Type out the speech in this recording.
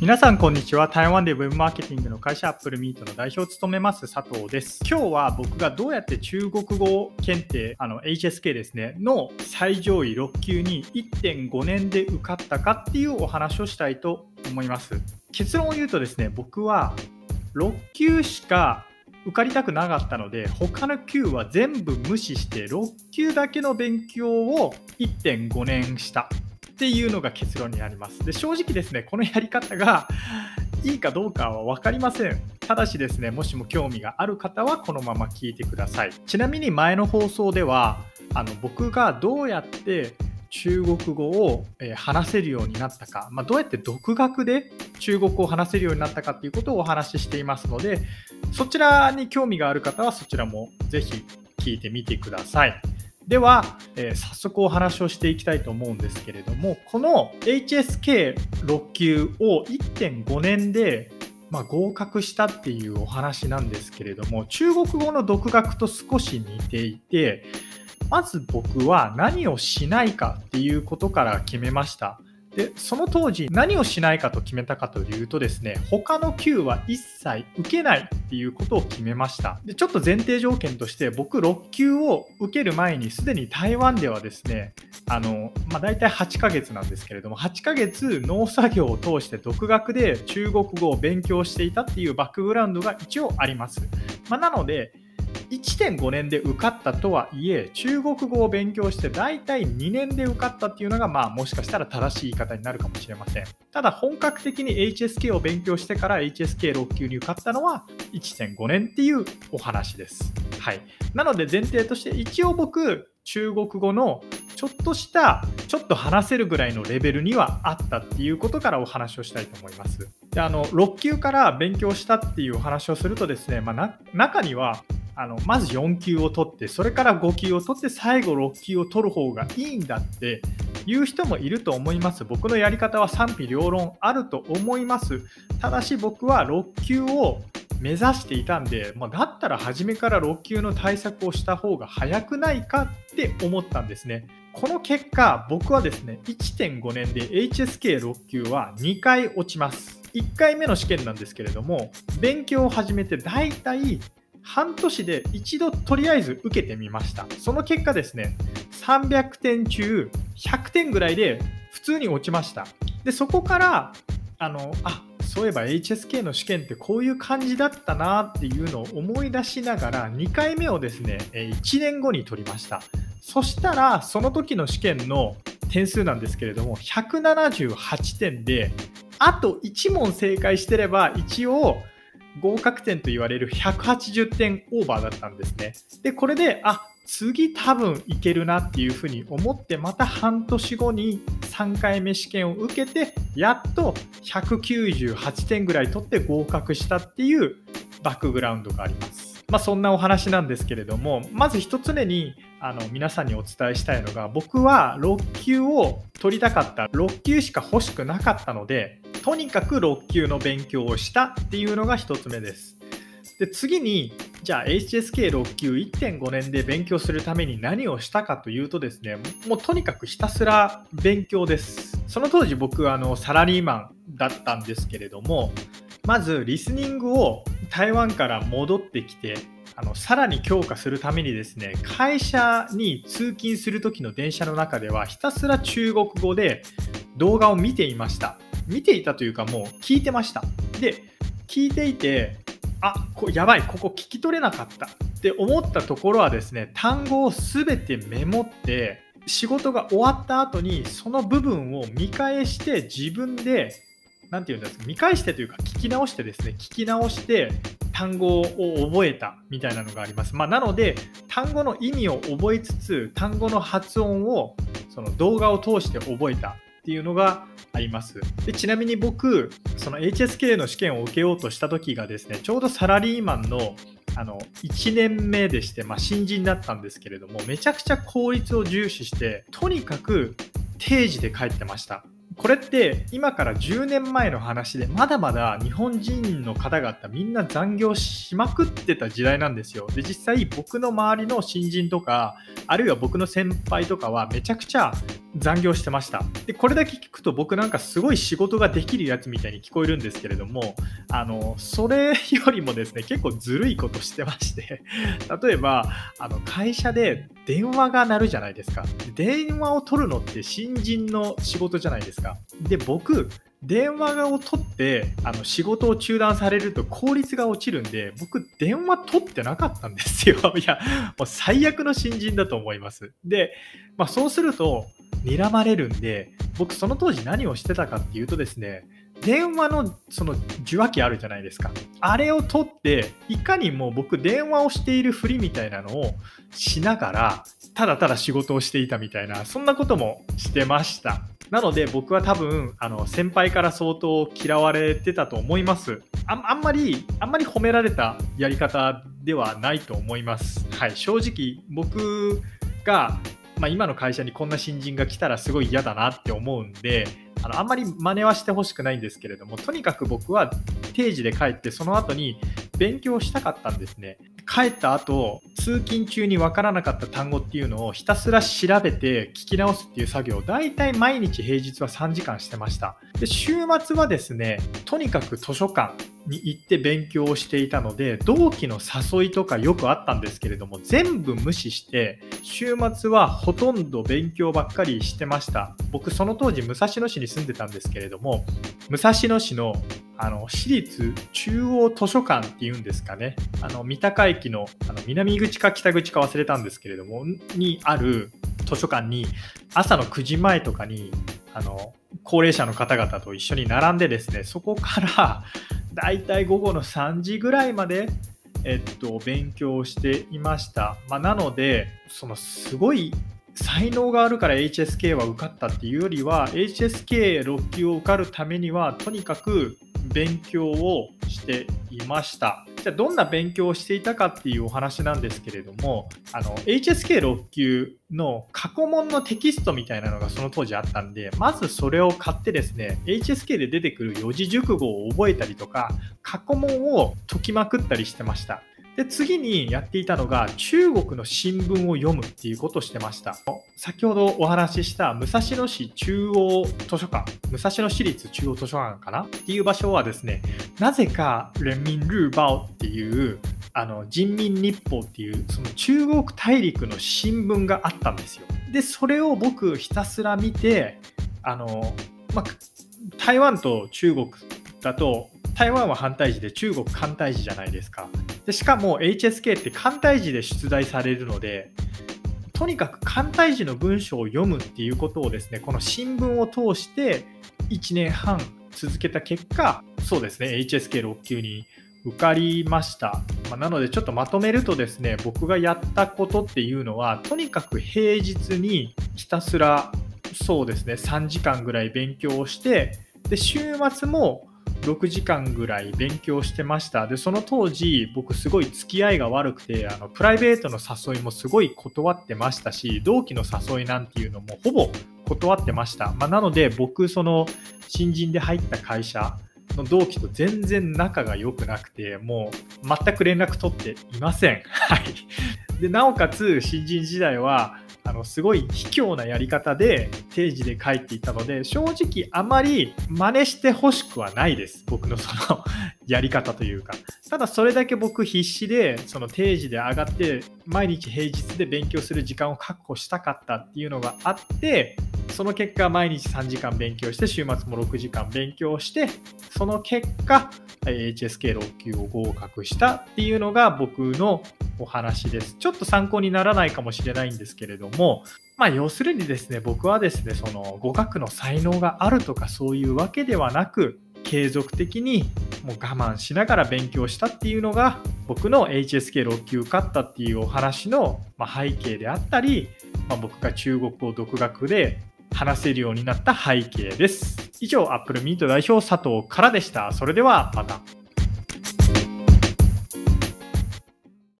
皆さんこんにちは。台湾でウェブマーケティングの会社アップルミートの代表を務めます佐藤です。今日は僕がどうやって中国語検定HSK ですねの最上位6級に 1.5 年で受かったかっていうお話をしたいと思います。結論を言うとですね、僕は6級しか受かりたくなかったので、他の級は全部無視して6級だけの勉強を 1.5 年したっていうのが結論になります。で、正直ですね、このやり方がいいかどうかは分かりません。ただしですね、もしも興味がある方はこのまま聞いてください。ちなみに前の放送では僕がどうやって中国語を話せるようになったか、どうやって独学で中国語を話せるようになったかっていうことをお話ししていますので、そちらに興味がある方はそちらもぜひ聞いてみてください。では、早速お話をしていきたいと思うんですけれども、この HSK6 級を 1.5 年で、合格したっていうお話なんですけれども、中国語の独学と少し似ていて、まず僕は何をしないかっていうことから決めました。で、その当時何をしないかと決めたかというとですね、他の級は一切受けないっていうことを決めました。で、ちょっと前提条件として僕6級を受ける前にすでに台湾ではですね、大体8ヶ月なんですけれども、8ヶ月農作業を通して独学で中国語を勉強していたっていうバックグラウンドが一応あります。なので1.5 年で受かったとはいえ、中国語を勉強してだいたい2年で受かったっていうのが、もしかしたら正しい言い方になるかもしれません。ただ本格的に HSK を勉強してから HSK6 級に受かったのは 1.5 年っていうお話です。はい。なので前提として一応僕、中国語のちょっと話せるぐらいのレベルにはあったっていうことからお話をしたいと思います。で、6級から勉強したっていうお話をするとですね、中にはまず4級を取って、それから5級を取って、最後6級を取る方がいいんだっていう人もいると思います。僕のやり方は賛否両論あると思います。ただし僕は6級を目指していたんで、だったら初めから6級の対策をした方が早くないかって思ったんですね。この結果僕はですね 1.5 年で HSK6 級は2回落ちます。1回目の試験なんですけれども、勉強を始めてだいたい半年で一度とりあえず受けてみました。その結果ですね、300点中100点ぐらいで普通に落ちました。で、そこからそういえば HSK の試験ってこういう感じだったなっていうのを思い出しながら、2回目をですね1年後に取りました。そしたらその時の試験の点数なんですけれども、178点で、あと1問正解してれば一応合格点と言われる180点オーバーだったんですね。で、これで次多分いけるなっていうふうに思って、また半年後に3回目試験を受けて、やっと198点ぐらい取って合格したっていうバックグラウンドがあります。そんなお話なんですけれども、まず1つ目に皆さんにお伝えしたいのが、僕は6級を取りたかった、6級しか欲しくなかったので、とにかく6級の勉強をしたっていうのが1つ目です。で、次にじゃあ HSK6 級 1.5 年で勉強するために何をしたかというとですね、もうとにかくひたすら勉強です。その当時僕はサラリーマンだったんですけれども、まずリスニングを台湾から戻ってきてさらに強化するためにですね、会社に通勤する時の電車の中ではひたすら中国語で動画を見ていました。見ていたというか、もう聞いてました。で、聞いていて、やばい、ここ聞き取れなかったって思ったところはですね、単語をすべてメモって、仕事が終わった後にその部分を見返して自分で、見返してというか聞き直して単語を覚えたみたいなのがあります。なので、単語の意味を覚えつつ、単語の発音をその動画を通して覚えたっていうのがあります。で、ちなみに僕その HSK の試験を受けようとした時がですね、ちょうどサラリーマンの1年目でして、新人だったんですけれども、めちゃくちゃ効率を重視してとにかく定時で帰ってました。これって今から10年前の話で、まだまだ日本人の方々みんな残業しまくってた時代なんですよ。で、実際僕の周りの新人とか、あるいは僕の先輩とかはめちゃくちゃ残業してました。でこれだけ聞くと僕なんかすごい仕事ができるやつみたいに聞こえるんですけれども、それよりもですね結構ずるいことしてまして例えば会社で電話が鳴るじゃないですか。電話を取るのって新人の仕事じゃないですか。で僕電話を取って仕事を中断されると効率が落ちるんで僕電話取ってなかったんですよ。いやもう最悪の新人だと思います。で、そうすると睨まれるんで僕その当時何をしてたかっていうとですね、電話のその受話器あるじゃないですか。あれを取っていかにも僕電話をしているふりみたいなのをしながらただただ仕事をしていたみたいな、そんなこともしてました。なので僕は多分先輩から相当嫌われてたと思います。あんまり褒められたやり方ではないと思います。はい、正直僕が、今の会社にこんな新人が来たらすごい嫌だなって思うんであんまり真似はしてほしくないんですけれども、とにかく僕は定時で帰ってその後に勉強したかったんですね。帰った後通勤中に分からなかった単語っていうのをひたすら調べて聞き直すっていう作業をだいたい毎日平日は3時間してました。で週末はですねとにかく図書館に行って勉強をしていたので同期の誘いとかよくあったんですけれども全部無視して週末はほとんど勉強ばっかりしてました。僕その当時武蔵野市に住んでたんですけれども武蔵野市の私立中央図書館っていうんですかね、三鷹駅の南口か北口か忘れたんですけれどもにある図書館に朝の9時前とかに高齢者の方々と一緒に並んでですね、そこからだいたい午後の3時ぐらいまで勉強していました。なのですごい才能があるから HSK は受かったっていうよりは HSK6 級を受かるためにはとにかく勉強をしていました。じゃあどんな勉強をしていたかっていうお話なんですけれどもHSK6 級の過去問のテキストみたいなのがその当時あったんでまずそれを買ってですね HSK で出てくる四字熟語を覚えたりとか過去問を解きまくったりしてました。で次にやっていたのが中国の新聞を読むっていうことをしてました。先ほどお話しした武蔵野市中央図書館、武蔵野市立中央図書館かなっていう場所はですね、なぜか人民日報っていう人民日報っていうその中国大陸の新聞があったんですよ。でそれを僕ひたすら見て台湾と中国だと台湾は反対字で中国簡体字じゃないですか。でしかも HSK って簡体字で出題されるのでとにかく簡体字の文章を読むっていうことをですねこの新聞を通して1年半続けた結果そうですね HSK6 級に受かりました。なのでちょっとまとめるとですね僕がやったことっていうのはとにかく平日にひたすらそうですね3時間ぐらい勉強をしてで週末も6時間ぐらい勉強してました。でその当時僕すごい付き合いが悪くてプライベートの誘いもすごい断ってましたし同期の誘いなんていうのもほぼ断ってました。なので僕新人で入った会社の同期と全然仲が良くなくてもう全く連絡取っていません。はい。でなおかつ新人時代はすごい卑怯なやり方で定時で書いていたので正直あまり真似してほしくはないです。僕のやり方というかただそれだけ僕必死で定時で上がって毎日平日で勉強する時間を確保したかったっていうのがあってその結果毎日3時間勉強して週末も6時間勉強してその結果 HSK6 級を合格したっていうのが僕のお話です。ちょっと参考にならないかもしれないんですけれども要するにですね僕はですね語学の才能があるとかそういうわけではなく継続的にもう我慢しながら勉強したっていうのが僕の HSK6 級受かったっていうお話の背景であったり、僕が中国を独学で話せるようになった背景です。以上、Apple Meet 代表佐藤からでした。それではまた。